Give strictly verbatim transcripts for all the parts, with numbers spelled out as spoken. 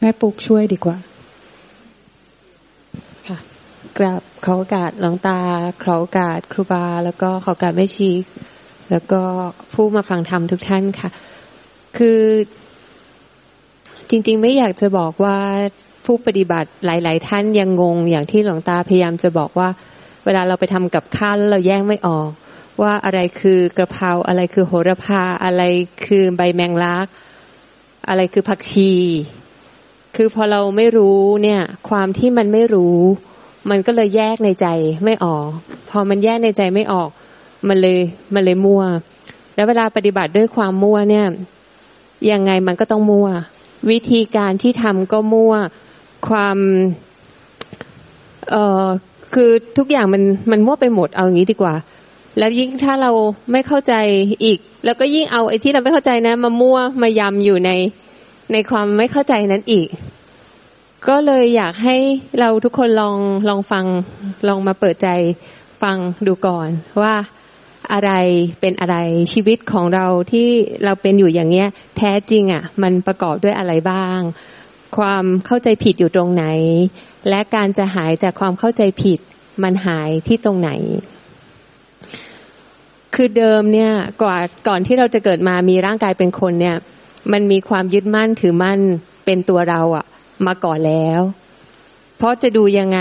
แม่ปุกช่วยดีกว่าค่ะกราบขอโอกาสหลวงตาขอโอกาสครูบาแล้วก็ขอโอกาสแม่ชีแล้วก็ผู้มาฟังธรรมทุกท่านค่ะคือจริงๆไม่อยากจะบอกว่าผู้ปฏิบัติหลายๆท่านยังงงอย่างที่หลวงตาพยายามจะบอกว่าเวลาเราไปทำกับข้าวแล้วเราแยกไม่ออกว่าอะไรคือกระเพราอะไรคือโหระพาอะไรคือใบแมงลักอะไรคือผักชีคือพอเราไม่รู้เนี่ยความที่มันไม่รู้มันก็เลยแยกในใจไม่ออกพอมันแยกในใจไม่ออกมันเลยมันเลยมั่วแล้วเวลาปฏิบัติด้วยความมั่วเนี่ยยังไงมันก็ต้องมั่ววิธีการที่ทำก็มั่วความเอ่อคือทุกอย่างมันมันมั่วไปหมดเอาอย่างนี้ดีกว่าแล้วยิ่งถ้าเราไม่เข้าใจอีกแล้วก็ยิ่งเอาไอ้ที่เราไม่เข้าใจนะมามั่วมายำอยู่ในในความไม่เข้าใจนั้นอีกก็เลยอยากให้เราทุกคนลองลองฟังลองมาเปิดใจฟังดูก่อนว่าอะไรเป็นอะไรชีวิตของเราที่เราเป็นอยู่อย่างเงี้ยแท้จริงอ่ะมันประกอบด้วยอะไรบ้างความเข้าใจผิดอยู่ตรงไหนและการจะหายจากความเข้าใจผิดมันหายที่ตรงไหนคือเดิมเนี่ยก่อนก่อนที่เราจะเกิดมามีร่างกายเป็นคนเนี่ยมันมีความยึดมั่นถือมั่นเป็นตัวเราอ่ะมาก่อนแล้วเพราะจะดูยังไง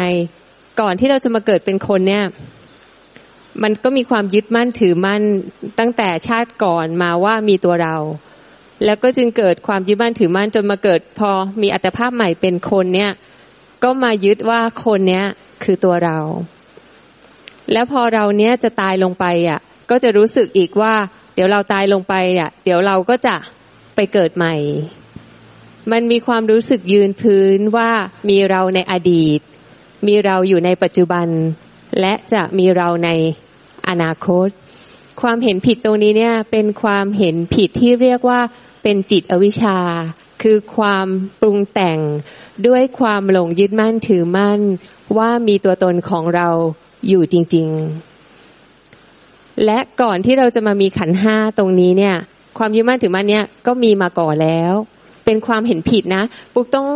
ก่อนที่เราจะมาเกิดเป็นคนเนี่ยมันก็มีความยึดมั่นถือมั่นตั้งแต่ชาติก่อนมาว่ามีตัวเราแล้วก็จึงเกิดความยึดมั่นถือมั่นจนมาเกิดพอมีอัตภาพใหม่เป็นคนเนี่ยก็มายึดว่าคนเนี้ยคือตัวเราแล้วพอเราเนี้ยจะตายลงไปอ่ะก็จะรู้สึกอีกว่าเดี๋ยวเราตายลงไปอ่ะเดี๋ยวเราก็จะไปเกิดใหม่มันมีความรู้สึกยืนพื้นว่ามีเราในอดีตมีเราอยู่ในปัจจุบันและจะมีเราในอนาคตความเห็นผิดตรงนี้เนี่ยเป็นความเห็นผิดที่เรียกว่าเป็นจิตอวิชชาคือความปรุงแต่งด้วยความหลงยึดมั่นถือมั่นว่ามีตัวตนของเราอยู่จริงๆและก่อนที่เราจะมามีขันธ์ห้าตรงนี้เนี่ยความยึดมั่นถือมั่นเนี่ยก็มีมาก่อนแล้วเป็นความเห็นผิดนะปุ๊กต้อง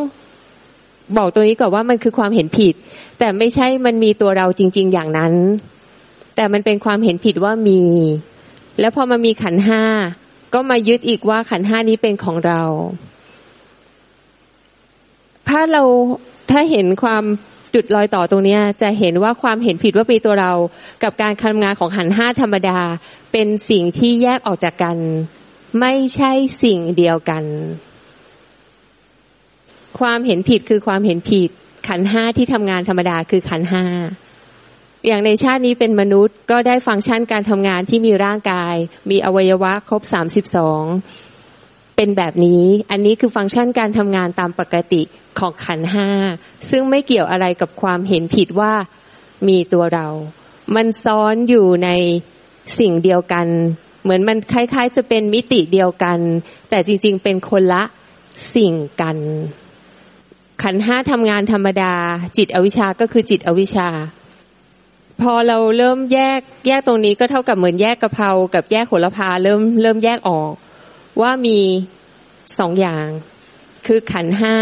บอกตัวนี้ก่อนว่ามันคือความเห็นผิดแต่ไม่ใช่มันมีตัวเราจริงๆอย่างนั้นแต่มันเป็นความเห็นผิดว่ามีแล้วพอมามีขันธ์ห้าก็มายึดอีกว่าขันธ์ห้านี้เป็นของเราถ้าเราถ้าเห็นความจุดรอยต่อตรงนี้จะเห็นว่าความเห็นผิดว่ามีตัวเรากับการทำงานของขันธ์ห้าธรรมดาเป็นสิ่งที่แยกออกจากกันไม่ใช่สิ่งเดียวกันความเห็นผิดคือความเห็นผิดขันธ์ห้าที่ทำงานธรรมดาคือขันธ์ห้าอย่างในชาตินี้เป็นมนุษย์ก็ได้ฟังก์ชันการทำงานที่มีร่างกายมีอวัยวะครบสามสิบสองเป็นแบบนี้อันนี้คือฟังก์ชันการทำงานตามปกติของขันธ์ห้าซึ่งไม่เกี่ยวอะไรกับความเห็นผิดว่ามีตัวเรามันซ้อนอยู่ในสิ่งเดียวกันเหมือนมันคล้ายๆจะเป็นมิติเดียวกันแต่จริงๆเป็นคนละสิ่งกันขันธ์ห้าทำงานธรรมดาจิตอวิชชาก็คือจิตอวิชชาพอเราเริ่มแยกแยกตรงนี้ก็เท่ากับเหมือนแยกกะเพรากับแยกโหระพาเริ่มเริ่มแยกออกว่ามีสองอย่างคือขันธ์ห้า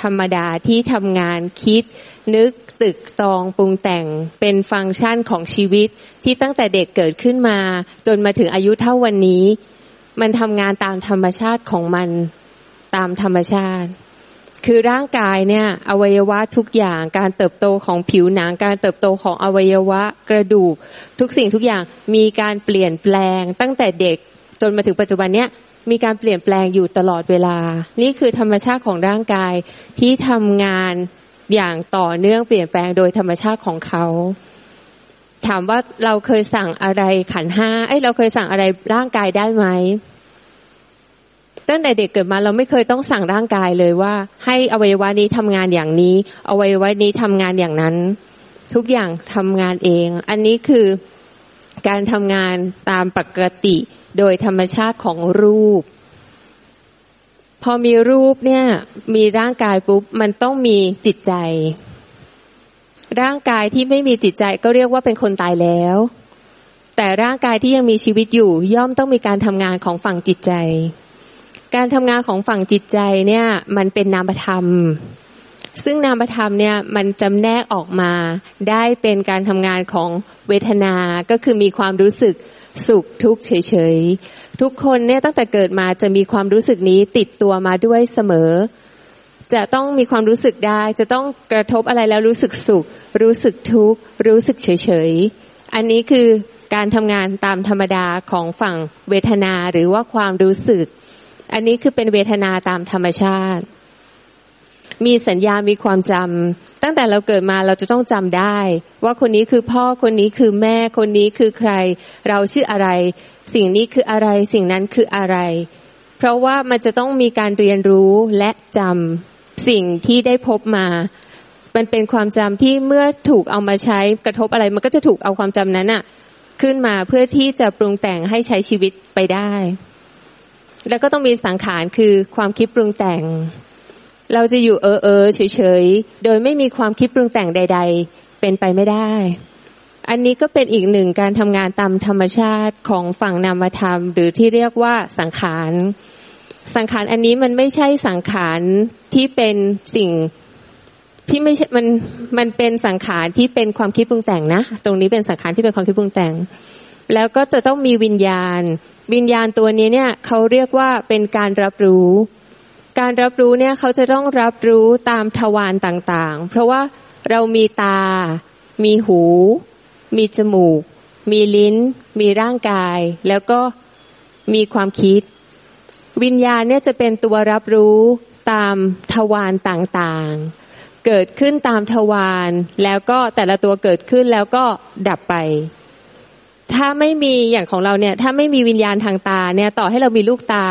ธรรมดาที่ทำงานคิดนึกตึกตองปรุงแต่งเป็นฟังก์ชันของชีวิตที่ตั้งแต่เด็กเกิดขึ้นมาจนมาถึงอายุเท่าวันนี้มันทำงานตามธรรมชาติของมันตามธรรมชาติคือร่างกายเนี่ยอวัยวะทุกอย่างการเติบโตของผิวหนังการเติบโตของอวัยวะกระดูกทุกสิ่งทุกอย่างมีการเปลี่ยนแปลงตั้งแต่เด็กจนมาถึงปัจจุบันเนี้ยมีการเปลี่ยนแปลงอยู่ตลอดเวลานี่คือธรรมชาติของร่างกายที่ทำงานอย่างต่อเนื่องเปลี่ยนแปลงโดยธรรมชาติของเขาถามว่าเราเคยสั่งอะไรขันธ์ห้าเอ้ยเราเคยสั่งอะไรร่างกายได้ไหมตั้งแต่เด็กเกิดมาเราไม่เคยต้องสั่งร่างกายเลยว่าให้อวัยวะนี้ทำงานอย่างนี้อวัยวะนี้ทำงานอย่างนั้นทุกอย่างทำงานเองอันนี้คือการทำงานตามปกติโดยธรรมชาติของรูปพอมีรูปเนี่ยมีร่างกายปุ๊บมันต้องมีจิตใจร่างกายที่ไม่มีจิตใจก็เรียกว่าเป็นคนตายแล้วแต่ร่างกายที่ยังมีชีวิตอยู่ย่อมต้องมีการทำงานของฝั่งจิตใจ การทำงานของฝั่งจิตใจเนี่ยมันเป็นนามธรรมซึ่งนามธรรมเนี่ยมันจำแนกออกมาได้เป็นการทำงานของเวทนาก็คือมีความรู้สึกสุขทุกข์เฉยๆทุกคนเนี่ยตั้งแต่เกิดมาจะมีความรู้สึกนี้ติดตัวมาด้วยเสมอจะต้องมีความรู้สึกได้จะต้องกระทบอะไรแล้วรู้สึกสุขรู้สึกทุกข์รู้สึกเฉยๆอันนี้คือการทำงานตามธรรมดาของฝั่งเวทนาหรือว่าความรู้สึกอันนี้คือเป็นเวทนาตามธรรมชาติมีสัญญามีความจำตั้งแต่เราเกิดมาเราจะต้องจำได้ว่าคนนี้คือพ่อคนนี้คือแม่คนนี้คือใครเราชื่ออะไรสิ่งนี้คืออะไรสิ่งนั้นคืออะไรเพราะว่ามันจะต้องมีการเรียนรู้และจำสิ่งที่ได้พบมามันเป็นความจำที่เมื่อถูกเอามาใช้กระทบอะไรมันก็จะถูกเอาความจำนั้นอะขึ้นมาเพื่อที่จะปรุงแต่งให้ใช้ชีวิตไปได้แล้วก็ต้องมีสังขารคือความคิดปรุงแต่งเราจะอยู่เออเออเฉยๆโดยไม่มีความคิดปรุงแต่งใดๆเป็นไปไม่ได้อันนี้ก็เป็นอีกหนึ่งการทำงานตามธรรมชาติของฝั่งนามธรรมหรือที่เรียกว่าสังขารสังขารอันนี้มันไม่ใช่สังขารที่เป็นสิ่งที่ไม่ใช่มันมันเป็นสังขารที่เป็นความคิดปรุงแต่งนะตรงนี้เป็นสังขารที่เป็นความคิดปรุงแต่งแล้วก็จะต้องมีวิญญาณวิญญาณตัวนี้เนี่ยเขาเรียกว่าเป็นการรับรู้การรับรู้เนี่ยเขาจะต้องรับรู้ตามทวารต่างๆเพราะว่าเรามีตามีหูมีจมูกมีลิ้นมีร่างกายแล้วก็มีความคิดวิญญาณเนี่ยจะเป็นตัวรับรู้ตามทวารต่างๆเกิดขึ้นตามทวารแล้วก็แต่ละตัวเกิดขึ้นแล้วก็ดับไปถ้าไม่มีอย่างของเราเนี่ยถ้าไม่มีวิญญาณทางตาเนี่ยต่อให้เรามีลูกตา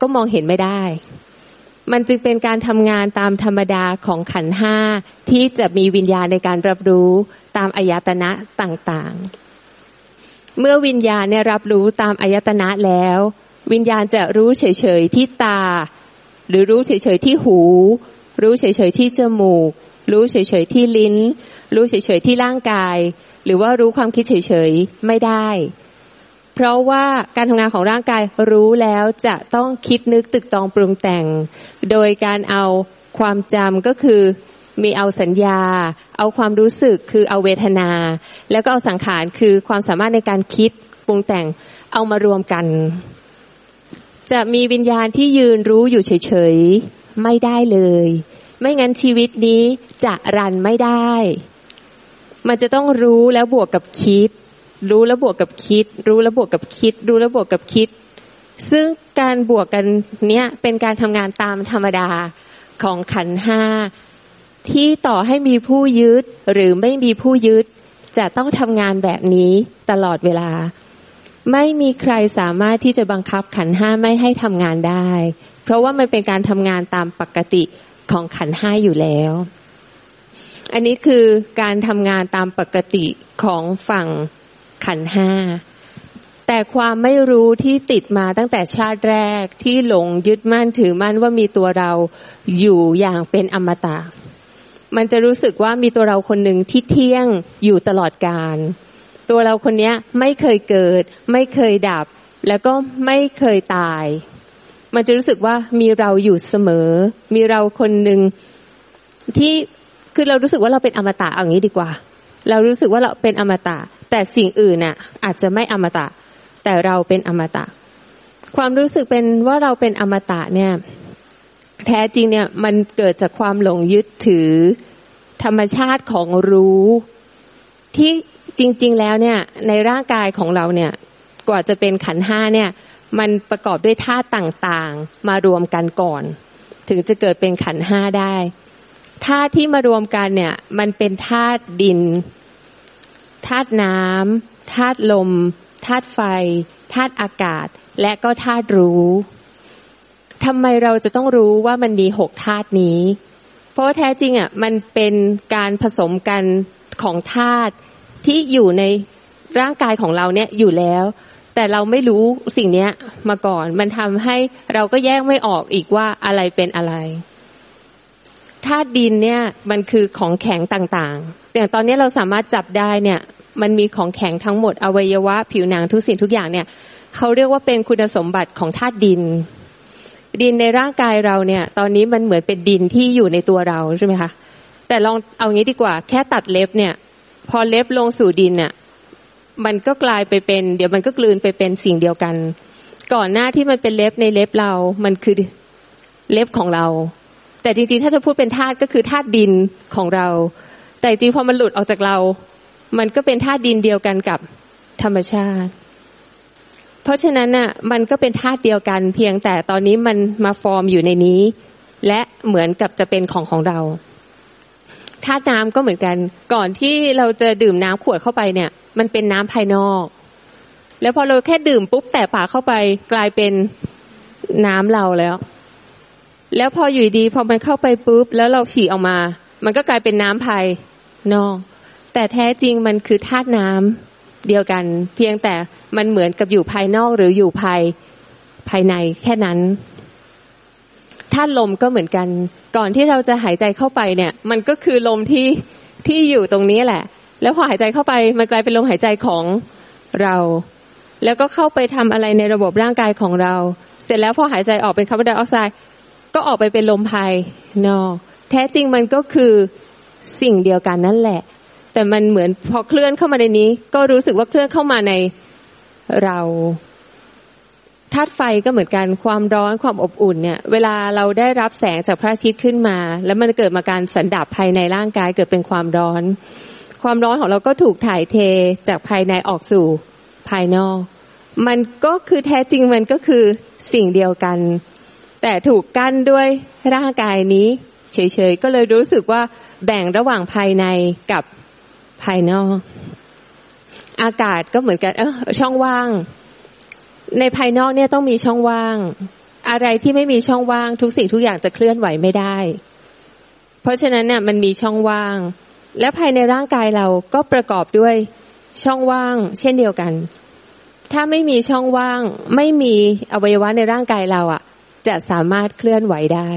ก็มองเห็นไม่ได้มันจึงเป็นการทำงานตามธรรมดาของขันธ์ห้าที่จะมีวิญญาณในการรับรู้ตามอายตนะต่างๆเมื่อวิญญาณเนี่ยรับรู้ตามอายตนะแล้ววิญญาณจะรู้เฉยๆที่ตาหรือรู้เฉยๆที่หูรู้เฉยๆที่จมูกรู้เฉยๆที่ลิ้นรู้เฉยๆที่ร่างกายหรือว่ารู้ความคิดเฉยๆไม่ได้เพราะว่าการทำงานของร่างกายรู้แล้วจะต้องคิดนึกตึกตองปรุงแต่งโดยการเอาความจำก็คือมีเอาสัญญาเอาความรู้สึกคือเอาเวทนาแล้วก็เอาสังขารคือความสามารถในการคิดปรุงแต่งเอามารวมกันจะมีวิญญาณที่ยืนรู้อยู่เฉยๆไม่ได้เลยไม่งั้นชีวิตนี้จะรันไม่ได้มันจะต้องรู้แล้วบวกกับคิดรู้แล้วบวกกับคิดรู้แล้วบวกกับคิดรู้แล้วบวกกับคิดซึ่งการบวกกันเนี้ยเป็นการทำงานตามธรรมดาของขันธ์ห้าที่ต่อให้มีผู้ยึดหรือไม่มีผู้ยึดจะต้องทำงานแบบนี้ตลอดเวลาไม่มีใครสามารถที่จะบังคับขันธ์ห้าไม่ให้ทำงานได้เพราะว่ามันเป็นการทำงานตามปกติของขันธ์ห้าอยู่แล้วอันนี้คือการทำงานตามปกติของฝั่งขันธ์ห้าแต่ความไม่รู้ที่ติดมาตั้งแต่ชาติแรกที่หลงยึดมั่นถือมั่นว่ามีตัวเราอยู่อย่างเป็นอมตะมันจะรู้สึกว่ามีตัวเราคนหนึ่งที่เที่ยงอยู่ตลอดกาลตัวเราคนนี้ไม่เคยเกิดไม่เคยดับแล้วก็ไม่เคยตายมันจะรู้สึกว่ามีเราอยู่เสมอมีเราคนหนึ่งที่คือเรารู้สึกว่าเราเป็นอมตะเอาอย่างนี้ดีกว่าเรารู้สึกว่าเราเป็นอมตะแต่สิ่งอื่นน่ะอาจจะไม่อมตะแต่เราเป็นอมตะความรู้สึกเป็นว่าเราเป็นอมตะเนี่ยแท้จริงเนี่ยมันเกิดจากความหลงยึดถือธรรมชาติของรู้ที่จริงๆแล้วเนี่ยในร่างกายของเราเนี่ยกว่าจะเป็นขันธ์ห้าเนี่ยมันประกอบด้วยธาตุต่างๆมารวมกันก่อนถึงจะเกิดเป็นขันธ์ห้าได้ธาตุที่มารวมกันเนี่ยมันเป็นธาตุดินธาตุน้ำธาตุลมธาตุไฟธาตุอากาศและก็ธาตุรู้ทำไมเราจะต้องรู้ว่ามันมีหกธาตุนี้เพราะแท้จริงอ่ะมันเป็นการผสมกันของธาตุที่อยู่ในร่างกายของเราเนี่ยอยู่แล้วแต่เราไม่รู้สิ่งนี้มาก่อนมันทำให้เราก็แยกไม่ออกอีกว่าอะไรเป็นอะไรธาตุดินเนี่ยมันคือของแข็งต่างๆอย่างตอนนี้เราสามารถจับได้เนี่ยมันมีของแข็งทั้งหมดอวัยวะผิวหนังทุกสิ่งทุกอย่างเนี่ยเขาเรียกว่าเป็นคุณสมบัติของธาตุดิน ดินในร่างกายเราเนี่ยตอนนี้มันเหมือนเป็นดินที่อยู่ในตัวเราใช่ไหมคะแต่ลองเอางี้ดีกว่าแค่ตัดเล็บเนี่ยพอเล็บลงสู่ดินเนี่ยมันก็กลายไปเป็นเดี๋ยวมันก็กลืนไปเป็นสิ่งเดียวกันก่อนหน้าที่มันเป็นเล็บในเล็บเรามันคือเล็บของเราแต่จริงๆถ้าจะพูดเป็นธาตุก็คือธาตุดินของเราแต่จริงพอมันหลุดออกจากเรามันก็เป็นธาตุดินเดียวกันกับธรรมชาติเพราะฉะนั้นน่ะมันก็เป็นธาตุเดียวกันเพียงแต่ตอนนี้มันมาฟอร์มอยู่ในนี้และเหมือนกับจะเป็นของของเราธาตุน้ำก็เหมือนกันก่อนที่เราจะดื่มน้ำขวดเข้าไปเนี่ยมันเป็นน้ำภายนอกแล้วพอเราแค่ดื่มปุ๊บแต่ปากเข้าไปกลายเป็นน้ำเราแล้วแล้วพออยู่ดีพอมันเข้าไปปุ๊บแล้วเราฉี่ออกมามันก็กลายเป็นน้ำภายนอกแต่แท้จริงมันคือธาตุน้ำเดียวกันเพียงแต่มันเหมือนกับอยู่ภายนอกหรืออยู่ภายภายในแค่นั้นธาตุลมก็เหมือนกันก่อนที่เราจะหายใจเข้าไปเนี่ยมันก็คือลมที่ที่อยู่ตรงนี้แหละแล้วพอหายใจเข้าไปมันกลายเป็นลมหายใจของเราแล้วก็เข้าไปทำอะไรในระบบร่างกายของเราเสร็จแล้วพอหายใจออกเป็นคาร์บอนไดออกไซด์ก็ออกไปเป็นลมภายนอกแท้จริงมันก็คือสิ่งเดียวกันนั่นแหละแต่มันเหมือนพอเคลื่อนเข้ามาในนี้ก็รู้สึกว่าเคลื่อนเข้ามาในเราธาตุไฟก็เหมือนกันความร้อนความอบอุ่นเนี่ยเวลาเราได้รับแสงจากพระอาทิตย์ขึ้นมาแล้วมันเกิดมาการสันดาปภายในร่างกายเกิดเป็นความร้อนความร้อนของเราก็ถูกถ่ายเทจากภายในออกสู่ภายนอกมันก็คือแท้จริงมันก็คือสิ่งเดียวกันแต่ถูกกั้นด้วยร่างกายนี้เฉยๆก็เลยรู้สึกว่าแบ่งระหว่างภายในกับภายนอกอากาศก็เหมือนกันเออช่องว่างในภายนอกเนี่ยต้องมีช่องว่างอะไรที่ไม่มีช่องว่างทุกสิ่งทุกอย่างจะเคลื่อนไหวไม่ได้เพราะฉะนั้นเนี่ยมันมีช่องว่างและภายในร่างกายเราก็ประกอบด้วยช่องว่างเช่นเดียวกันถ้าไม่มีช่องว่างไม่มีอวัยวะในร่างกายเราอ่ะจะสามารถเคลื่อนไหวได้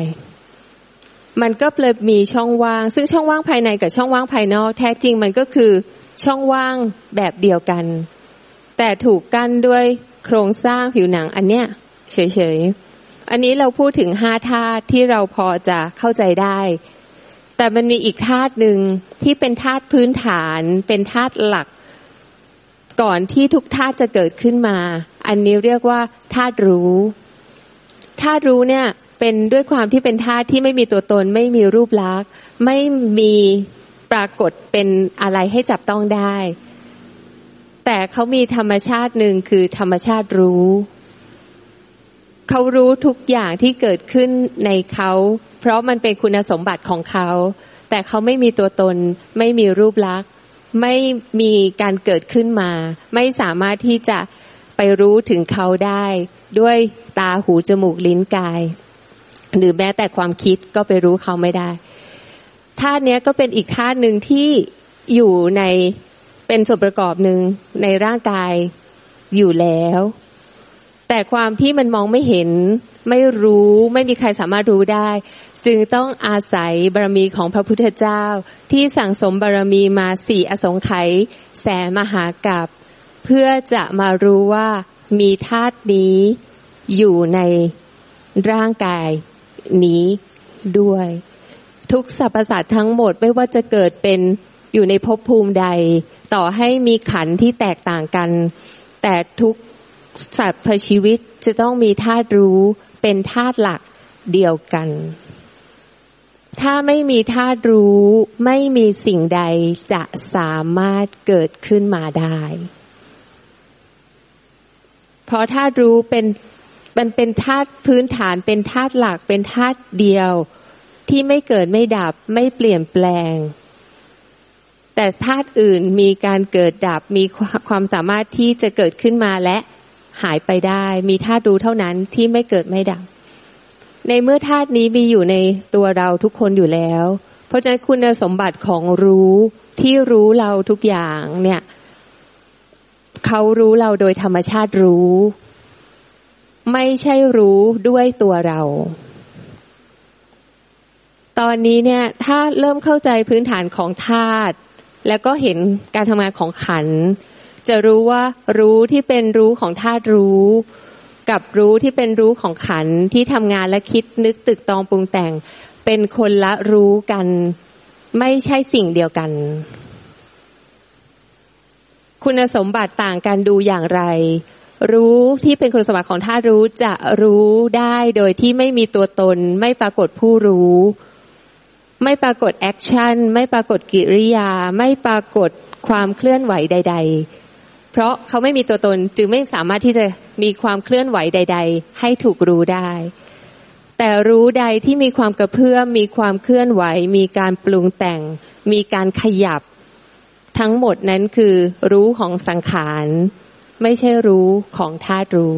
มันก็เลยมีช่องว่างซึ่งช่องว่างภายในกับช่องว่างภายนอกแท้จริงมันก็คือช่องว่างแบบเดียวกันแต่ถูกกั้นด้วยโครงสร้างผิวหนังอันเนี้ยเฉยๆอันนี้เราพูดถึงห้าธาตุที่เราพอจะเข้าใจได้แต่มันมีอีกธาตุหนึ่งที่เป็นธาตุพื้นฐานเป็นธาตุหลักก่อนที่ทุกธาตุจะเกิดขึ้นมาอันนี้เรียกว่าธาตุรู้ธาตุรู้เนี่ยเป็นด้วยความที่เป็นธาตุที่ไม่มีตัวตนไม่มีรูปลักษณ์ไม่มีปรากฏเป็นอะไรให้จับต้องได้แต่เขามีธรรมชาติหนึ่งคือธรรมชาติรู้เขารู้ทุกอย่างที่เกิดขึ้นในเขาเพราะมันเป็นคุณสมบัติของเขาแต่เขาไม่มีตัวตนไม่มีรูปลักษณ์ไม่มีการเกิดขึ้นมาไม่สามารถที่จะไปรู้ถึงเขาได้ด้วยตาหูจมูกลิ้นกายหรือแม้แต่ความคิดก็ไปรู้เขาไม่ได้ธาตุนี้ก็เป็นอีกธาตุหนึ่งที่อยู่ในเป็นส่วนประกอบหนึ่งในร่างกายอยู่แล้วแต่ความที่มันมองไม่เห็นไม่รู้ไม่มีใครสามารถรู้ได้จึงต้องอาศัยบารมีของพระพุทธเจ้าที่สั่งสมบารมีมาสี่อสงไขยแสนมหากัปเพื่อจะมารู้ว่ามีธาตุนี้อยู่ในร่างกายนี้ด้วยทุกสรรพสัตว์ทั้งหมดไม่ว่าจะเกิดเป็นอยู่ในภพภูมิใดต่อให้มีขันธ์ที่แตกต่างกันแต่ทุกสัตว์ในชีวิตจะต้องมีธาตุรู้เป็นธาตุหลักเดียวกันถ้าไม่มีธาตุรู้ไม่มีสิ่งใดจะสามารถเกิดขึ้นมาได้เพราะธาตุรู้เป็นมันเป็นธาตุพื้นฐานเป็นธาตุหลักเป็นธาตุเดียวที่ไม่เกิดไม่ดับไม่เปลี่ยนแปลงแต่ธาตุอื่นมีการเกิดดับมีความสามารถที่จะเกิดขึ้นมาและหายไปได้มีธาตุรู้เท่านั้นที่ไม่เกิดไม่ดับในเมื่อธาตุนี้มีอยู่ในตัวเราทุกคนอยู่แล้วเพราะฉะนั้นคุณสมบัติของรู้ที่รู้เราทุกอย่างเนี่ยเขารู้เราโดยธรรมชาติรู้ไม่ใช่รู้ด้วยตัวเราตอนนี้เนี่ยถ้าเริ่มเข้าใจพื้นฐานของธาตุแล้วก็เห็นการทำงานของขันธ์จะรู้ว่ารู้ที่เป็นรู้ของธาตุรู้ กับรู้ที่เป็นรู้ของขันธ์ที่ทำงานและคิดนึกตึกตองปรุงแต่งเป็นคนละรู้กันไม่ใช่สิ่งเดียวกันคุณสมบัติต่างกันดูอย่างไรรู้ที่เป็นคุณสมบัติของธาตุรู้จะรู้ได้โดยที่ไม่มีตัวตนไม่ปรากฏผู้รู้ไม่ปรากฏแอคชั่นไม่ปรากฏกิริยาไม่ปรากฏความเคลื่อนไหวใดๆเพราะเขาไม่มีตัวตนจึงไม่สามารถที่จะมีความเคลื่อนไหวใดๆให้ถูกรู้ได้แต่รู้ใดที่มีความกระเพื่อมมีความเคลื่อนไหวมีการปรุงแต่งมีการขยับทั้งหมดนั้นคือรู้ของสังขารไม่ใช่รู้ของธาตุรู้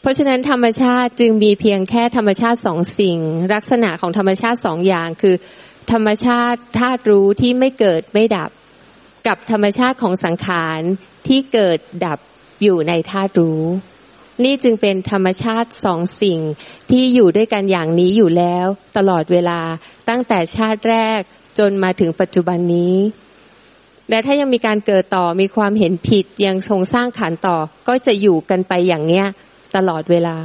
เพราะฉะนั้นธรรมชาติจึงมีเพียงแค่ธรรมชาติสองสิ่งลักษณะของธรรมชาติสองอย่างคือธรรมชาติธาตุรู้ที่ไม่เกิดไม่ดับกับธรรมชาติของสังขารที่เกิดดับอยู่ในธาตุรู้นี่จึงเป็นธรรมชาติสองสิ่งที่อยู่ด้วยกันอย่างนี้อยู่แล้วตลอดเวลาตั้งแต่ชาติแรกจนมาถึงปัจจุบันนี้และถ้ายังมีการเกิดต่อมีความเห็นผิดยังทรงสร้างขันธ์ต่อก็จะอยู่กันไปอย่างเนี้ยตลอดเวลา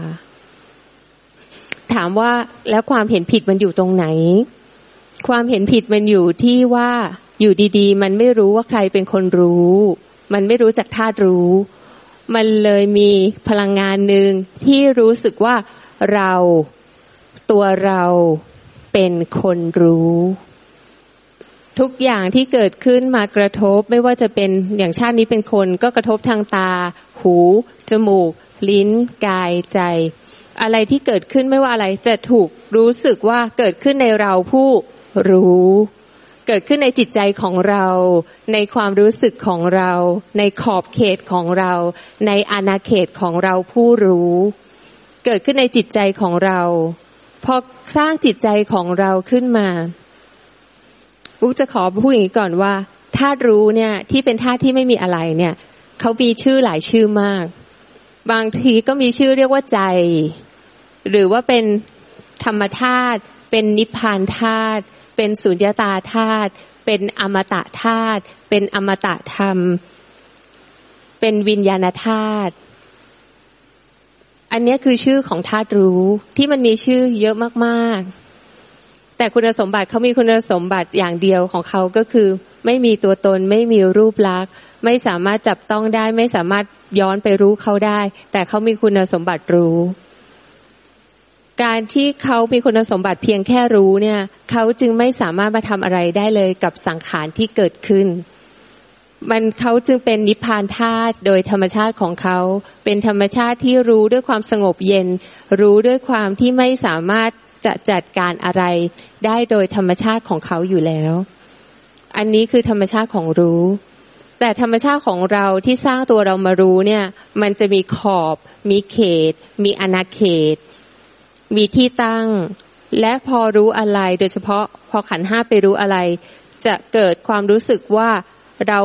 ถามว่าแล้วความเห็นผิดมันอยู่ตรงไหนความเห็นผิดมันอยู่ที่ว่าอยู่ดีๆมันไม่รู้ว่าใครเป็นคนรู้มันไม่รู้จักธาตุรู้มันเลยมีพลังงานหนึ่งที่รู้สึกว่าเราตัวเราเป็นคนรู้ทุกอย่างที่เกิดขึ้นมากระทบไม่ว่าจะเป็นอย่างชาตินี้เป็นคนก็กระทบทางตาหูจมูกลิ้นกายใจอะไรที่เกิดขึ้นไม่ว่าอะไรจะถูกรู้สึกว่าเกิดขึ้นในเราผู้รู้เกิดขึ้นในจิตใจของเราในความรู้สึกของเราในขอบเขตของเราในอาณาเขตของเราผู้รู้เกิดขึ้นในจิตใจของเราพอสร้างจิตใจของเราขึ้นมาอุ๊กจะขอพูดอย่างนี้ก่อนว่าธาตุรู้เนี่ยที่เป็นธาตุที่ไม่มีอะไรเนี่ยเขามีชื่อหลายชื่อมากบางทีก็มีชื่อเรียกว่าใจหรือว่าเป็นธรรมธาตุเป็นนิพพานธาตุเป็นสุญญตาธาตุเป็นอมตะธาตุเป็นอมตะธรรมเป็นวิญญาณธาตุอันนี้คือชื่อของธาตุรู้ที่มันมีชื่อเยอะมากๆแต่คุณสมบัติเขามีคุณสมบัติอย่างเดียวของเขาก็คือไม่มีตัวตนไม่มีรูปลักษณ์ไม่สามารถจับต้องได้ไม่สามารถย้อนไปรู้เขาได้แต่เขามีคุณสมบัติรู้การที่เขามีคุณสมบัติเพียงแค่รู้เนี่ยเขาจึงไม่สามารถมาทำอะไรได้เลยกับสังขารที่เกิดขึ้นมันเขาจึงเป็นนิพพานธาตุโดยธรรมชาติของเขาเป็นธรรมชาติที่รู้ด้วยความสงบเย็นรู้ด้วยความที่ไม่สามารถจะจัดการอะไรได้โดยธรรมชาติของเขาอยู่แล้วอันนี้คือธรรมชาติของรู้แต่ธรรมชาติของเราที่สร้างตัวเรามารู้เนี่ยมันจะมีขอบมีเขตมีอาณาเขตมีที่ตั้งและพอรู้อะไรโดยเฉพาะพอขันธ์ห้าไปรู้อะไรจะเกิดความรู้สึกว่าเรา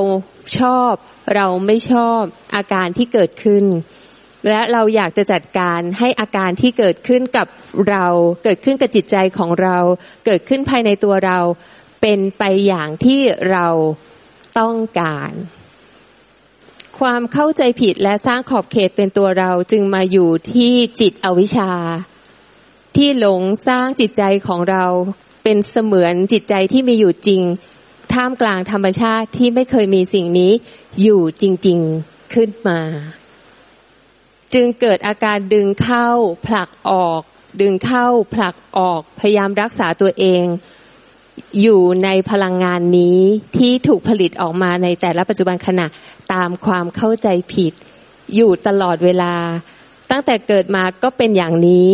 ชอบเราไม่ชอบอาการที่เกิดขึ้นและเราอยากจะจัดการให้อาการที่เกิดขึ้นกับเราเกิดขึ้นกับจิตใจของเราเกิดขึ้นภายในตัวเราเป็นไปอย่างที่เราต้องการความเข้าใจผิดและสร้างขอบเขตเป็นตัวเราจึงมาอยู่ที่จิตอวิชชาที่หลงสร้างจิตใจของเราเป็นเสมือนจิตใจที่มีอยู่จริงท่ามกลางธรรมชาติที่ไม่เคยมีสิ่งนี้อยู่จริงๆขึ้นมาจึงเกิดอาการดึงเข้าผลักออกดึงเข้าผลักออกพยายามรักษาตัวเองอยู่ในพลังงานนี้ที่ถูกผลิตออกมาในแต่ละปัจจุบันขณะตามความเข้าใจผิดอยู่ตลอดเวลาตั้งแต่เกิดมาก็เป็นอย่างนี้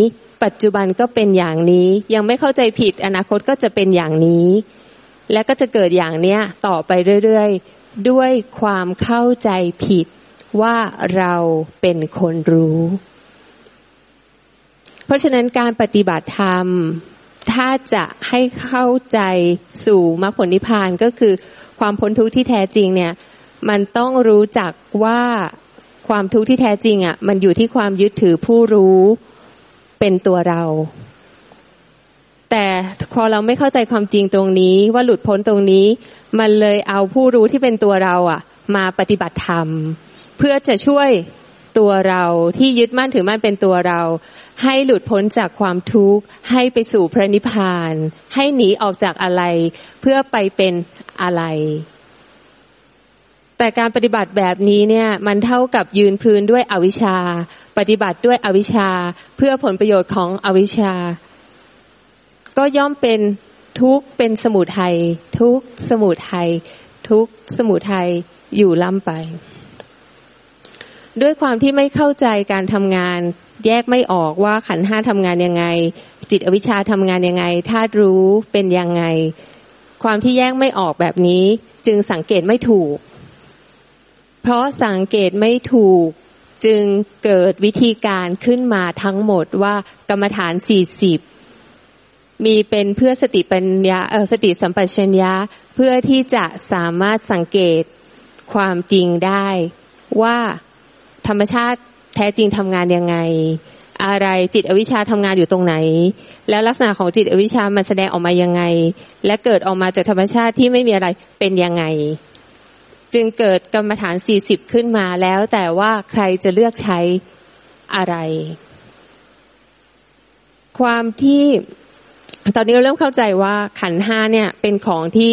ปัจจุบันก็เป็นอย่างนี้ยังไม่เข้าใจผิดอนาคตก็จะเป็นอย่างนี้และก็จะเกิดอย่างเนี้ยต่อไปเรื่อยๆด้วยความเข้าใจผิดว่าเราเป็นคนรู้เพราะฉะนั้นการปฏิบัติธรรมถ้าจะให้เข้าใจสู่มรรคผลนิพพานก็คือความพ้นทุกข์ที่แท้จริงเนี่ยมันต้องรู้จักว่าความทุกข์ที่แท้จริงอ่ะมันอยู่ที่ความยึดถือผู้รู้เป็นตัวเราแต่พอเราไม่เข้าใจความจริงตรงนี้ว่าหลุดพ้นตรงนี้มันเลยเอาผู้รู้ที่เป็นตัวเราอ่ะมาปฏิบัติธรรมเพื่อจะช่วย ตัวเราที่ยึดมั่นถือมั่นเป็นตัวเราให้หลุดพ้นจากความทุกข์ให้ไปสู่พระนิพพานให้หนีออกจากอะไรเพื่อไปเป็นอะไรแต่การปฏิบัติแบบนี้เนี่ยมันเท่ากับยืนพื้นด้วยอวิชชาปฏิบัติด้วยอวิชชาเพื่อผลประโยชน์ของอวิชชาก็ย่อมเป็นทุกข์เป็นสมุทัยทุกข์สมุทัยทุกข์สมุทัยอยู่ล่ำไปด้วยความที่ไม่เข้าใจการทำงานแยกไม่ออกว่าขันธ์ห้าทำงานยังไงจิตอวิชชาทำงานยังไงธาตุรู้เป็นยังไงความที่แยกไม่ออกแบบนี้จึงสังเกตไม่ถูกเพราะสังเกตไม่ถูกจึงเกิดวิธีการขึ้นมาทั้งหมดว่ากรรมฐานสี่สิบมีเป็นเพื่อสติปัญญาเอ่อสติสัมปชัญญะเพื่อที่จะสามารถสังเกตความจริงได้ว่าธรรมชาติแท้จริงทำงานยังไงอะไรจิตอวิชชาทำงานอยู่ตรงไหนแล้วลักษณะของจิตอวิชชามันแสดงออกมายังไงและเกิดออกมาจากธรรมชาติที่ไม่มีอะไรเป็นยังไงจึงเกิดกรรมฐานสี่สิบขึ้นมาแล้วแต่ว่าใครจะเลือกใช้อะไรความที่ตอนนี้เราเริ่มเข้าใจว่าขันธ์ห้าเนี่ยเป็นของที่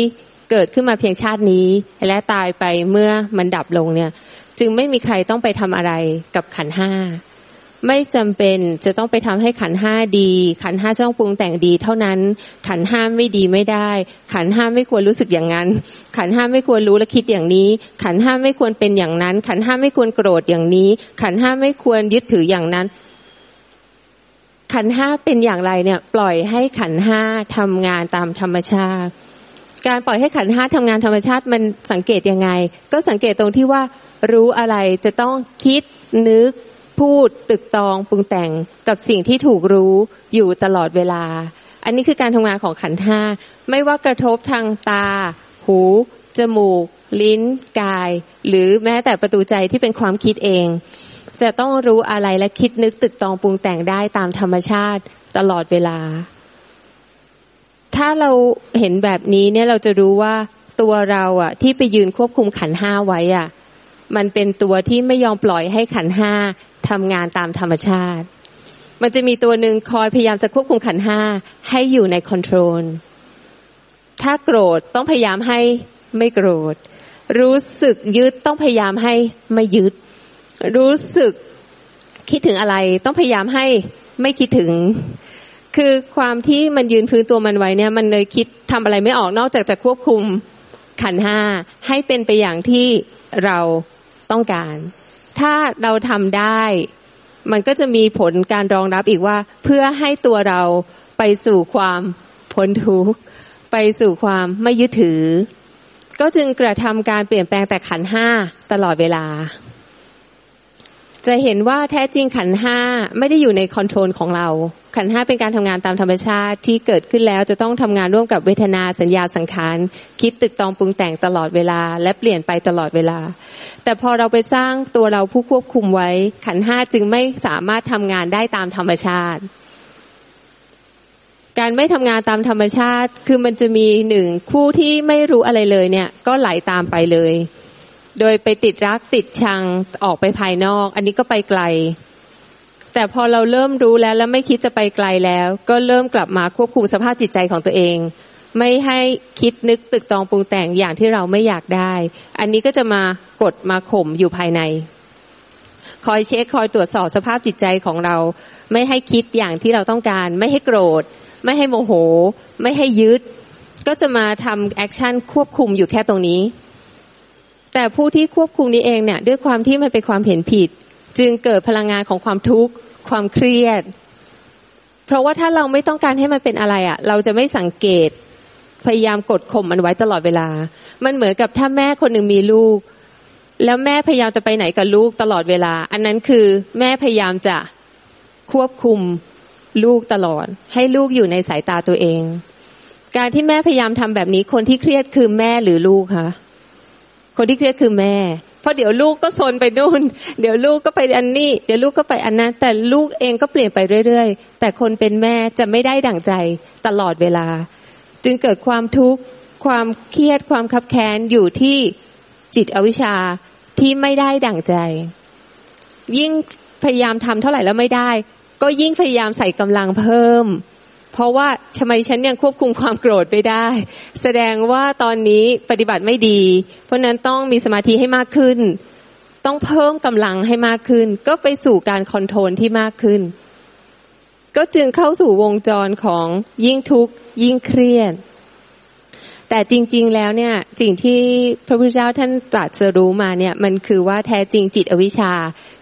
เกิดขึ้นมาเพียงชาตินี้และตายไปเมื่อมันดับลงเนี่ยจึงไม่มีใครต้องไปทำอะไรกับขันธ์ห้าไม่จำเป็นจะต้องไปทำให้ขันธ์ห้าดีขันธ์ห้าจะต้องปรุงแต่งดีเท่านั้นขันธ์ห้าไม่ดีไม่ได้ขันธ์ห้าไม่ควรรู้สึกอย่างนั้นขันธ์ห้าไม่ควรรู้และคิดอย่างนี้ขันธ์ห้าไม่ควรเป็นอย่างนั้นขันธ์ห้าไม่ควรโกรธอย่างนี้ขันธ์ห้าไม่ควรยึดถืออย่างนั้นขันธ์ห้าเป็นอย่างไรเนี่ยปล่อยให้ขันธ์ห้าทำงานตามธรรมชาติการปล่อยให้ขันธ์ห้าทำงานธรรมชาติมันสังเกตยังไงก็สังเกตตรงที่ว่ารู้อะไรจะต้องคิดนึกพูดตึกตองปรุงแต่งกับสิ่งที่ถูกรู้อยู่ตลอดเวลาอันนี้คือการทำงานของขันธ์ห้าไม่ว่ากระทบทางตาหูจมูกลิ้นกายหรือแม้แต่ประตูใจที่เป็นความคิดเองจะต้องรู้อะไรและคิดนึกตึกตองปรุงแต่งได้ตามธรรมชาติตลอดเวลาถ้าเราเห็นแบบนี้เนี่ยเราจะรู้ว่าตัวเราอ่ะที่ไปยืนควบคุมขันธ์ห้าไว้อ่ะมันเป็นตัวที่ไม่ยอมปล่อยให้ขันธ์ห้าทำงานตามธรรมชาติมันจะมีตัวหนึ่งคอยพยายามจะควบคุมขันธ์ห้าให้อยู่ในคอนโทรลถ้าโกรธต้องพยายามให้ไม่โกรธรู้สึกยึดต้องพยายามให้ไม่ยึดรู้สึกคิดถึงอะไรต้องพยายามให้ไม่คิดถึงคือความที่มันยืนพื้นตัวมันไว้เนี่ยมันเลยคิดทำอะไรไม่ออกนอกจากจะควบคุมขันธ์ห้าให้เป็นไปอย่างที่เราต้องการถ้าเราทำได้มันก็จะมีผลการรองรับอีกว่าเพื่อให้ตัวเราไปสู่ความพ้นทุกข์ไปสู่ความไม่ยึดถือก็จึงกระทำการเปลี่ยนแปลงแต่ขันธ์ห้าตลอดเวลาจะเห็นว่าแท้จริงขันธ์ห้าไม่ได้อยู่ในคอนโทรลของเราขันธ์ห้าเป็นการทำงานตามธรรมชาติที่เกิดขึ้นแล้วจะต้องทำงานร่วมกับเวทนาสัญญาสังขารคิดตึกตองปรุงแต่งตลอดเวลาและเปลี่ยนไปตลอดเวลาแต่พอเราไปสร้างตัวเราผู้ควบคุมไว้ขันธ์ห้าจึงไม่สามารถทำงานได้ตามธรรมชาติการไม่ทำงานตามธรรมชาติคือมันจะมีหนึ่งคู่ที่ไม่รู้อะไรเลยเนี่ยก็ไหลตามไปเลยโดยไปติดรักติดชังออกไปภายนอกอันนี้ก็ไปไกลแต่พอเราเริ่มรู้แล้วและไม่คิดจะไปไกลแล้วก็เริ่มกลับมาควบคุมสภาพจิตใจของตัวเองไม่ให้คิดนึกตึกตองปรุงแต่งอย่างที่เราไม่อยากได้อันนี้ก็จะมากดมาข่มอยู่ภายในคอยเช็คคอยตรวจสอบสภาพจิตใจของเราไม่ให้คิดอย่างที่เราต้องการไม่ให้โกรธไม่ให้โมโหไม่ให้ยึดก็จะมาทำแอคชั่นควบคุมอยู่แค่ตรงนี้แต่ผู้ที่ควบคุมนี้เองเนี่ยด้วยความที่มันเป็นความเห็นผิดจึงเกิดพลังงานของความทุกข์ความเครียดเพราะว่าถ้าเราไม่ต้องการให้มันเป็นอะไรอ่ะเราจะไม่สังเกตพยายามกดข่มมันไว้ตลอดเวลามันเหมือนกับถ้าแม่คนหนึ่งมีลูกแล้วแม่พยายามจะไปไหนกับลูกตลอดเวลาอันนั้นคือแม่พยายามจะควบคุมลูกตลอดให้ลูกอยู่ในสายตาตัวเองการที่แม่พยายามทำแบบนี้คนที่เครียดคือแม่หรือลูกคะคนที่เครียดคือแม่เพราะเดี๋ยวลูกก็ซนไปนู่นเดี๋ยวลูกก็ไปอันนี้เดี๋ยวลูกก็ไปอันนั้นแต่ลูกเองก็เปลี่ยนไปเรื่อยๆแต่คนเป็นแม่จะไม่ได้ดั่งใจตลอดเวลาจึงเกิดความทุกข์ความเครียดความคับแค้นอยู่ที่จิตอวิชชาที่ไม่ได้ดั่งใจ ยิ่งพยายามทำเท่าไหร่แล้วไม่ได้ก็ยิ่งพยายามใส่กำลังเพิ่มเพราะว่าทำไมฉันยังควบคุมความโกรธไม่ได้แสดงว่าตอนนี้ปฏิบัติไม่ดีเพราะนั้นต้องมีสมาธิให้มากขึ้นต้องเพิ่มกำลังให้มากขึ้นก็ไปสู่การคอนโทรลที่มากขึ้นก็จึงเข้าสู่วงจรของยิ่งทุกข์ยิ่งเครียดแต่จริงๆแล้วเนี่ยสิ่งที่พระพุทธเจ้าท่านตรัสรู้มาเนี่ยมันคือว่าแท้จริงจิตอวิชชา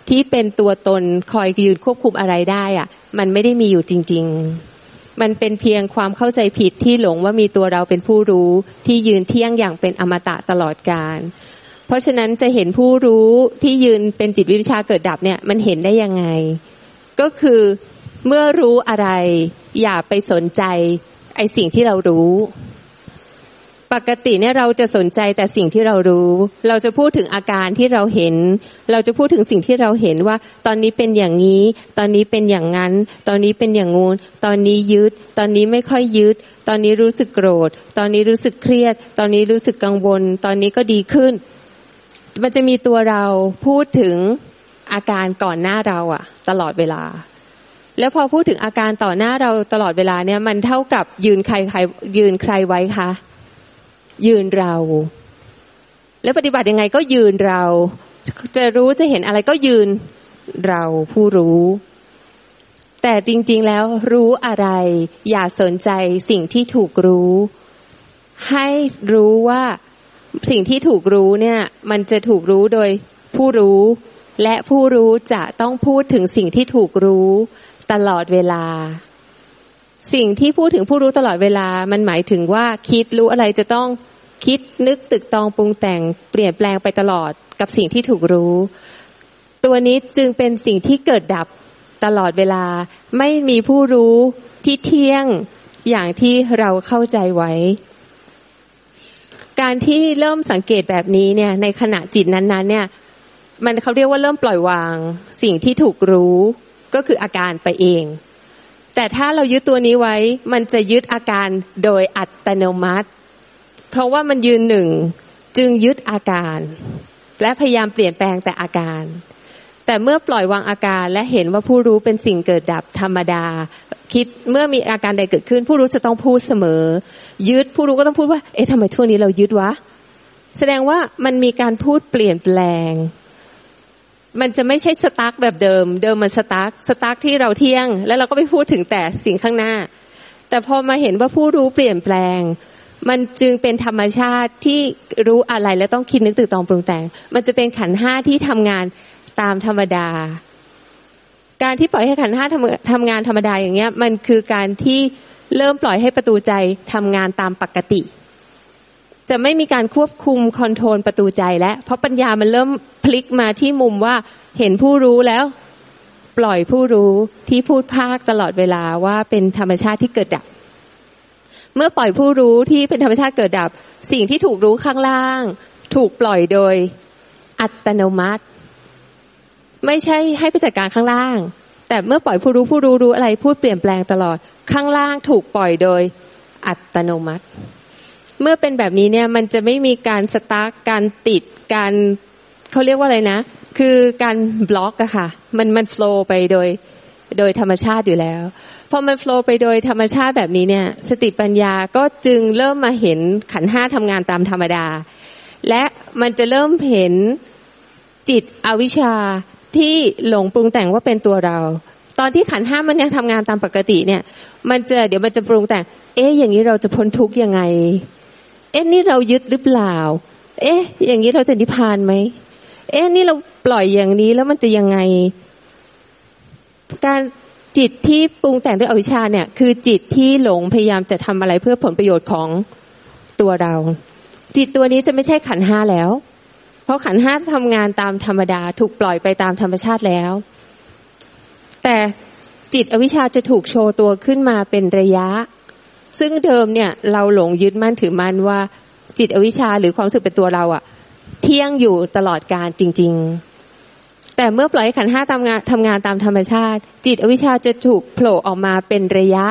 ที่เป็นตัวตนคอยยืนควบคุมอะไรได้อ่ะมันไม่ได้มีอยู่จริงๆมันเป็นเพียงความเข้าใจผิดที่หลงว่ามีตัวเราเป็นผู้รู้ที่ยืนเที่ยงอย่างเป็นอมตะตลอดกาลเพราะฉะนั้นจะเห็นผู้รู้ที่ยืนเป็นจิตวิชชาเกิดดับเนี่ยมันเห็นได้ยังไงก็คือเมื่อรู้อะไรอย่าไปสนใจไอ้สิ่งที่เรารู้ปกติเนี่ยเราจะสนใจแต่สิ่งที่เรารู้เราจะพูดถึงอาการที่เราเห็นเราจะพูดถึงสิ่งที่เราเห็นว่าตอนนี้เป็นอย่างนี้ตอนนี้เป็นอย่างนั้นตอนนี้เป็นอย่างงู้นตอนนี้ยึดตอนนี้ไม่ค่อยยึดตอนนี้รู้สึกโกรธตอนนี้รู้สึกเครียดตอนนี้รู้สึกกังวลตอนนี้ก็ดีขึ้นมันจะมีตัวเราพูดถึงอาการก่อนหน้าเราอะตลอดเวลาแล้วพอพูดถึงอาการต่อหน้าเราตลอดเวลาเนี่ยมันเท่ากับยืนใครใครยืนใครไว้คะยืนเราแล้วปฏิบัติยังไงก็ยืนเราจะรู้จะเห็นอะไรก็ยืนเราผู้รู้แต่จริงๆแล้วรู้อะไรอย่าสนใจสิ่งที่ถูกรู้ให้รู้ว่าสิ่งที่ถูกรู้เนี่ยมันจะถูกรู้โดยผู้รู้และผู้รู้จะต้องพูดถึงสิ่งที่ถูกรู้ตลอดเวลาสิ่งที่พูดถึงผู้รู้ตลอดเวลามันหมายถึงว่าคิดรู้อะไรจะต้องคิดนึกตึกตองปรุงแต่งเปลี่ยนแปลงไปตลอดกับสิ่งที่ถูกรู้ตัวนี้จึงเป็นสิ่งที่เกิดดับตลอดเวลาไม่มีผู้รู้ที่เที่ยงอย่างที่เราเข้าใจไว้การที่เริ่มสังเกตแบบนี้เนี่ยในขณะจิตนั้นๆเนี่ยมันเขาเรียกว่าเริ่มปล่อยวางสิ่งที่ถูกรู้ก็คืออาการไปเองแต่ถ้าเรายึดตัวนี้ไว้มันจะยึดอาการโดยอัตโนมัติเพราะว่ามันยืนหนึ่งจึงยึดอาการและพยายามเปลี่ยนแปลงแต่อาการแต่เมื่อปล่อยวางอาการและเห็นว่าผู้รู้เป็นสิ่งเกิดดับธรรมดาคิดเมื่อมีอาการใดเกิดขึ้นผู้รู้จะต้องพูดเสมอยึดผู้รู้ก็ต้องพูดว่าเอ๊ะทำไมช่วงนี้เรายึดวะแสดงว่ามันมีการพูดเปลี่ยนแปลงมันจะไม่ใช่สตาร์กแบบเดิมเดิมมันสตาร์กสตาร์กที่เราเที่ยงแล้วเราก็ไปพูดถึงแต่สิ่งข้างหน้าแต่พอมาเห็นว่าผู้รู้เปลี่ยนแปลงมันจึงเป็นธรรมชาติที่รู้อะไรแล้วต้องคิดนึกตึกตองปรุงแต่งมันจะเป็นขันธ์ห้าที่ทำงานตามธรรมดาการที่ปล่อยให้ขันธ์ห้าทำงานธรรมดาอย่างเงี้ยมันคือการที่เริ่มปล่อยให้ประตูใจทำงานตามปกติจะไม่มีการควบคุมคอนโทรลประตูใจแล้วเพราะปัญญามันเริ่มพลิกมาที่มุมว่าเห็นผู้รู้แล้วปล่อยผู้รู้ที่พูดภาคตลอดเวลาว่าเป็นธรรมชาติที่เกิดดับเมื่อปล่อยผู้รู้ที่เป็นธรรมชาติเกิดดับสิ่งที่ถูกรู้ข้างล่างถูกปล่อยโดยอัตโนมัติไม่ใช่ให้ไปจัดการข้างล่างแต่เมื่อปล่อยผู้รู้ผู้รู้รู้อะไรพูดเปลี่ยนแปลงตลอดข้างล่างถูกปล่อยโดยอัตโนมัติเมื่อเป็นแบบนี้เนี่ยมันจะไม่มีการสตาร์กการติดการเขาเรียกว่าอะไรนะคือการบล็อกอะค่ะมันมันโฟลว์ไปโดยโดยธรรมชาติอยู่แล้วพอมันโฟลว์ไปโดยธรรมชาติแบบนี้เนี่ยสติปัญญาก็จึงเริ่มมาเห็นขันธ์ห้าทำงานตามธรรมดาและมันจะเริ่มเห็นจิตอวิชชาที่หลงปรุงแต่งว่าเป็นตัวเราตอนที่ขันธ์ห้ามันยังทำงานตามปกติเนี่ยมันจะเดี๋ยวมันจะปรุงแต่งเอ๊ะอย่างนี้เราจะพ้นทุกข์ยังไงเอ๊ะนี่เรายึดหรือเปล่าเอ๊ะอย่างนี้เราจะนิพพานไหมเอ๊ะนี่เราปล่อยอย่างนี้แล้วมันจะยังไงการจิตที่ปรุงแต่งด้วยอวิชชาเนี่ยคือจิตที่หลงพยายามจะทำอะไรเพื่อผลประโยชน์ของตัวเราจิตตัวนี้จะไม่ใช่ขันธ์ห้าแล้วเพราะขันธ์ห้าทำงานตามธรรมดาถูกปล่อยไปตามธรรมชาติแล้วแต่จิตอวิชชาจะถูกโชว์ตัวขึ้นมาเป็นระยะซึ่งเดิมเนี่ยเราหลงยึดมั่นถือมั่นว่าจิตอวิชชาหรือความรู้สึกเป็นตัวเราอะเที่ยงอยู่ตลอดกาลจริงๆแต่เมื่อปล่อยให้ขันธ์ห้าทำงานทำงานตามธรรมชาติจิตอวิชชาจะถูกโผล่ออกมาเป็นระยะ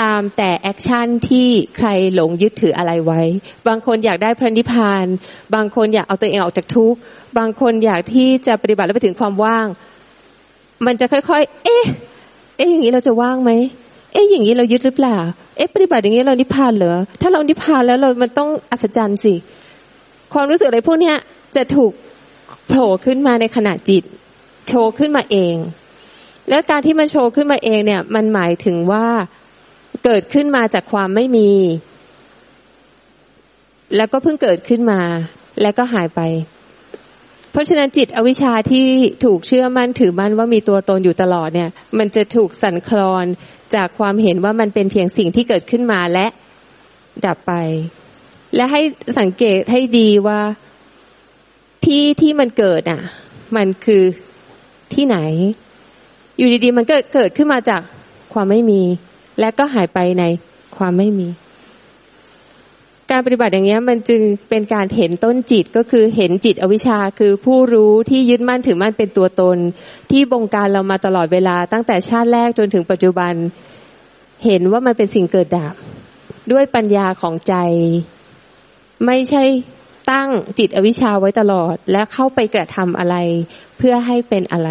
ตามแต่แอคชั่นที่ใครหลงยึดถืออะไรไว้บางคนอยากได้พระนิพพานบางคนอยากเอาตัวเองออกจากทุกข์บางคนอยากที่จะปฏิบัติแล้วไปถึงความว่างมันจะค่อยๆเอ๊ะเอ๊ะอย่างนี้เราจะว่างไหมเอ๊ะอย่างนี้เรายึดหรือเปล่าเอ๊ะปฏิบัติอย่างนี้เรานิพพานเหรอถ้าเรานิพพานแล้วเรามันต้องอัศจรรย์สิความรู้สึกอะไรพวกนี้จะถูกโผล่ขึ้นมาในขณะจิตโชว์ขึ้นมาเองแล้วการที่มันโชว์ขึ้นมาเองเนี่ยมันหมายถึงว่าเกิดขึ้นมาจากความไม่มีแล้วก็เพิ่งเกิดขึ้นมาแล้วก็หายไปเพราะฉะนั้นจิตอวิชชาที่ถูกเชื่อมั่นถือมั่นว่ามีตัวตนอยู่ตลอดเนี่ยมันจะถูกสั่นคลอนจากความเห็นว่ามันเป็นเพียงสิ่งที่เกิดขึ้นมาและดับไปและให้สังเกตให้ดีว่าที่ที่มันเกิดอ่ะมันคือที่ไหนอยู่ดีๆมันก็เกิดขึ้นมาจากความไม่มีและก็หายไปในความไม่มีการปฏิบัติอย่างนี้มันจึงเป็นการเห็นต้นจิตก็คือเห็นจิตอวิชชาคือผู้รู้ที่ยึดมั่นถือมั่นเป็นตัวตนที่บงการเรามาตลอดเวลาตั้งแต่ชาติแรกจนถึงปัจจุบันเห็นว่ามันเป็นสิ่งเกิดดับด้วยปัญญาของใจไม่ใช่ตั้งจิตอวิชชาไว้ตลอดและเข้าไปกระทำอะไรเพื่อให้เป็นอะไร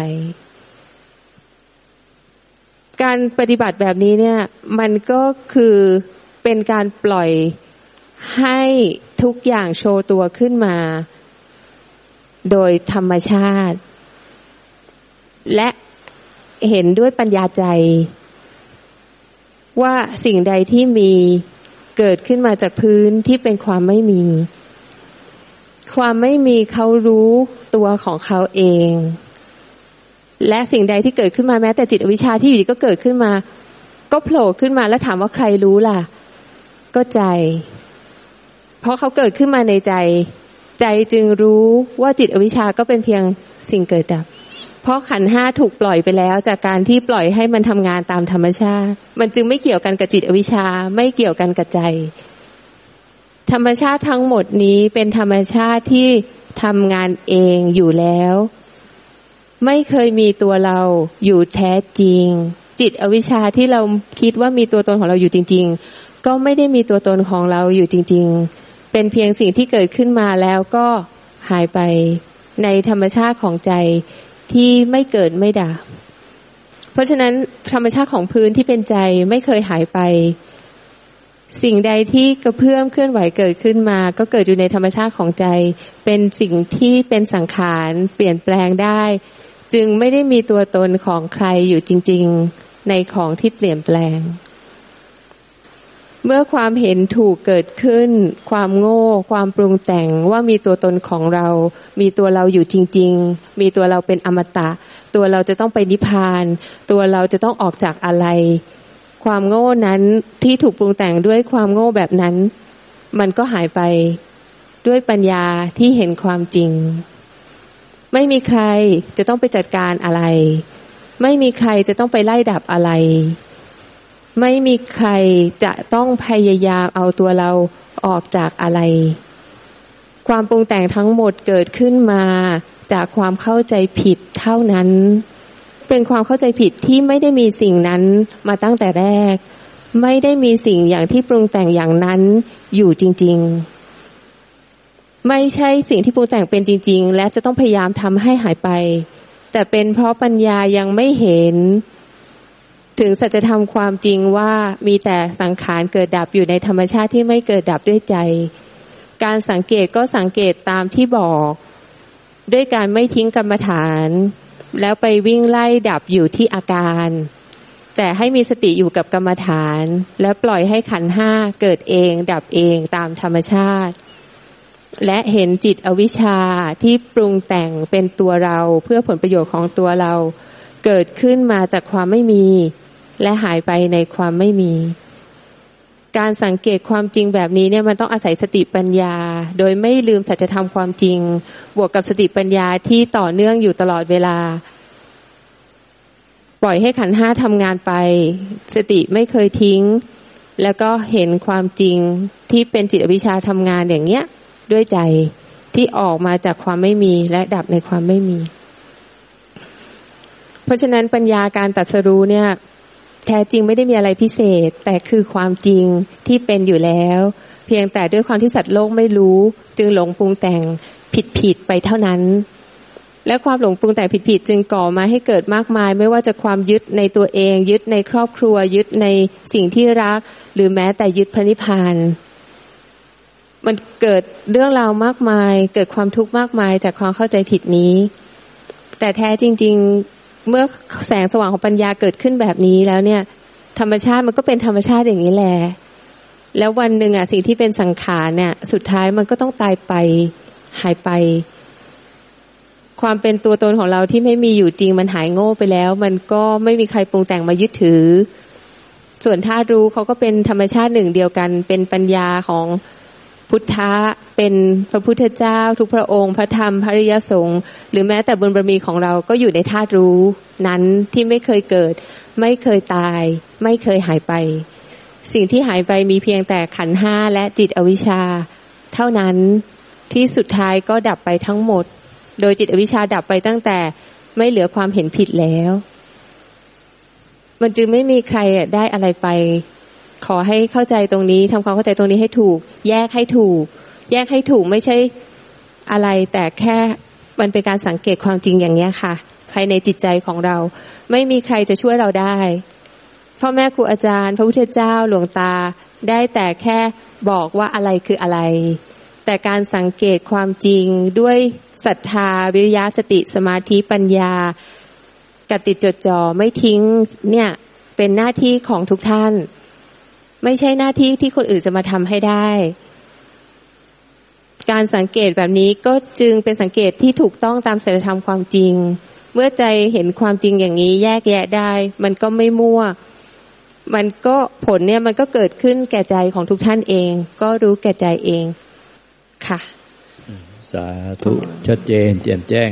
การปฏิบัติแบบนี้เนี่ยมันก็คือเป็นการปล่อยให้ทุกอย่างโชว์ตัวขึ้นมาโดยธรรมชาติและเห็นด้วยปัญญาใจว่าสิ่งใดที่มีเกิดขึ้นมาจากพื้นที่เป็นความไม่มีความไม่มีเขารู้ตัวของเขาเองและสิ่งใดที่เกิดขึ้นมาแม้แต่จิตอวิชชาที่อยู่ดีก็เกิดขึ้นมาก็โผล่ขึ้นมาแล้วถามว่าใครรู้ล่ะก็ใจเพราะเขาเกิดขึ้นมาในใจใจจึงรู้ว่าจิตอวิชชาก็เป็นเพียงสิ่งเกิดดับเพราะขันธ์ห้าถูกปล่อยไปแล้วจากการที่ปล่อยให้มันทำงานตามธรรมชาติมันจึงไม่เกี่ยวกันกับจิตอวิชชาไม่เกี่ยวกันกับใจธรรมชาติทั้งหมดนี้เป็นธรรมชาติที่ทำงานเองอยู่แล้วไม่เคยมีตัวเราอยู่แท้จริงจิตอวิชชาที่เราคิดว่ามีตัวตนของเราอยู่จริงๆก็ไม่ได้มีตัวตนของเราอยู่จริงๆเป็นเพียงสิ่งที่เกิดขึ้นมาแล้วก็หายไปในธรรมชาติของใจที่ไม่เกิดไม่ดับเพราะฉะนั้นธรรมชาติของพื้นที่เป็นใจไม่เคยหายไปสิ่งใดที่กระเพื่อมเคลื่อนไหวเกิดขึ้นมาก็เกิดอยู่ในธรรมชาติของใจเป็นสิ่งที่เป็นสังขารเปลี่ยนแปลงได้จึงไม่ได้มีตัวตนของใครอยู่จริงๆในของที่เปลี่ยนแปลงเมื่อความเห็นถูกเกิดขึ้นความโง่ความปรุงแต่งว่ามีตัวตนของเรามีตัวเราอยู่จริงๆมีตัวเราเป็นอมตะตัวเราจะต้องไปนิพพานตัวเราจะต้องออกจากอะไรความโง่นั้นที่ถูกปรุงแต่งด้วยความโง่แบบนั้นมันก็หายไปด้วยปัญญาที่เห็นความจริงไม่มีใครจะต้องไปจัดการอะไรไม่มีใครจะต้องไปไล่ดับอะไรไม่มีใครจะต้องพยายามเอาตัวเราออกจากอะไรความปรุงแต่งทั้งหมดเกิดขึ้นมาจากความเข้าใจผิดเท่านั้นเป็นความเข้าใจผิดที่ไม่ได้มีสิ่งนั้นมาตั้งแต่แรกไม่ได้มีสิ่งอย่างที่ปรุงแต่งอย่างนั้นอยู่จริงๆไม่ใช่สิ่งที่ปรุงแต่งเป็นจริงๆและจะต้องพยายามทำให้หายไปแต่เป็นเพราะปัญญายังไม่เห็นถึงสัจธรรมความจริงว่ามีแต่สังขารเกิดดับอยู่ในธรรมชาติที่ไม่เกิดดับด้วยใจการสังเกตก็สังเกตตามที่บอกด้วยการไม่ทิ้งกรรมฐานแล้วไปวิ่งไล่ดับอยู่ที่อาการแต่ให้มีสติอยู่กับกรรมฐานและปล่อยให้ขันธ์ห้าเกิดเองดับเองตามธรรมชาติและเห็นจิตอวิชชาที่ปรุงแต่งเป็นตัวเราเพื่อผลประโยชน์ของตัวเราเกิดขึ้นมาจากความไม่มีและหายไปในความไม่มีการสังเกตความจริงแบบนี้เนี่ยมันต้องอาศัยสติปัญญาโดยไม่ลืมสัจธรรมความจริงบวกกับสติปัญญาที่ต่อเนื่องอยู่ตลอดเวลาปล่อยให้ขันธ์ห้าทำงานไปสติไม่เคยทิ้งแล้วก็เห็นความจริงที่เป็นจิตอวิชชาทำงานอย่างเนี้ยด้วยใจที่ออกมาจากความไม่มีและดับในความไม่มีเพราะฉะนั้นปัญญาการตรัสรู้เนี่ย แท้จริงไม่ได้มีอะไรพิเศษแต่คือความจริงที่เป็นอยู่แล้วเพียงแต่ด้วยความที่สัตว์โลกไม่รู้จึงหลงปรุงแต่งผิดๆไปเท่านั้นและความหลงปรุงแต่งผิดๆจึงก่อมาให้เกิดมากมายไม่ว่าจะความยึดในตัวเองยึดในครอบครัวยึดในสิ่งที่รักหรือแม้แต่ยึดพระนิพพานมันเกิดเรื่องราวมากมายเกิดความทุกข์มากมายจากความเข้าใจผิดนี้แต่แท้จริงๆเมื่อแสงสว่างของปัญญาเกิดขึ้นแบบนี้แล้วเนี่ยธรรมชาติมันก็เป็นธรรมชาติอย่างนี้แหละแล้ววันหนึ่งอ่ะสิ่งที่เป็นสังขารเนี่ยสุดท้ายมันก็ต้องตายไปหายไปความเป็นตัวตนของเราที่ไม่มีอยู่จริงมันหายโง่ไปแล้วมันก็ไม่มีใครปรุงแต่งมายึดถือส่วนธาตุรู้เขาก็เป็นธรรมชาติหนึ่งเดียวกันเป็นปัญญาของพุทธะเป็นพระพุทธเจ้าทุกพระองค์พระธรรมพระอริยสงฆ์หรือแม้แต่บุญบารมีของเราก็อยู่ในธาตุรู้นั้นที่ไม่เคยเกิดไม่เคยตายไม่เคยหายไปสิ่งที่หายไปมีเพียงแต่ขันธ์ห้าและจิตอวิชชาเท่านั้นที่สุดท้ายก็ดับไปทั้งหมดโดยจิตอวิชชาดับไปตั้งแต่ไม่เหลือความเห็นผิดแล้วมันจึงไม่มีใครได้อะไรไปขอให้เข้าใจตรงนี้ทำความเข้าใจตรงนี้ให้ถูกแยกให้ถูกแยกให้ถูกไม่ใช่อะไรแต่แค่มันเป็นการสังเกตความจริงอย่างนี้ค่ะภายในจิตใจของเราไม่มีใครจะช่วยเราได้พ่อแม่ครูอาจารย์พระพุทธเจ้าหลวงตาได้แต่แค่บอกว่าอะไรคืออะไรแต่การสังเกตความจริงด้วยศรัทธาวิริยะสติสมาธิปัญญากติจดจ่อไม่ทิ้งเนี่ยเป็นหน้าที่ของทุกท่านไม่ใช่หน้าที่ที่คนอื่นจะมาทำให้ได้การสังเกตแบบนี้ก็จึงเป็นสังเกตที่ถูกต้องตามศีลธรรมความจริงเมื่อใจเห็นความจริงอย่างนี้แยกแยะได้มันก็ไม่มั่วมันก็ผลเนี่ยมันก็เกิดขึ้นแก่ใจของทุกท่านเองก็รู้แก่ใจเองค่ะสาธุชัดเจนแจ่มแจ้ง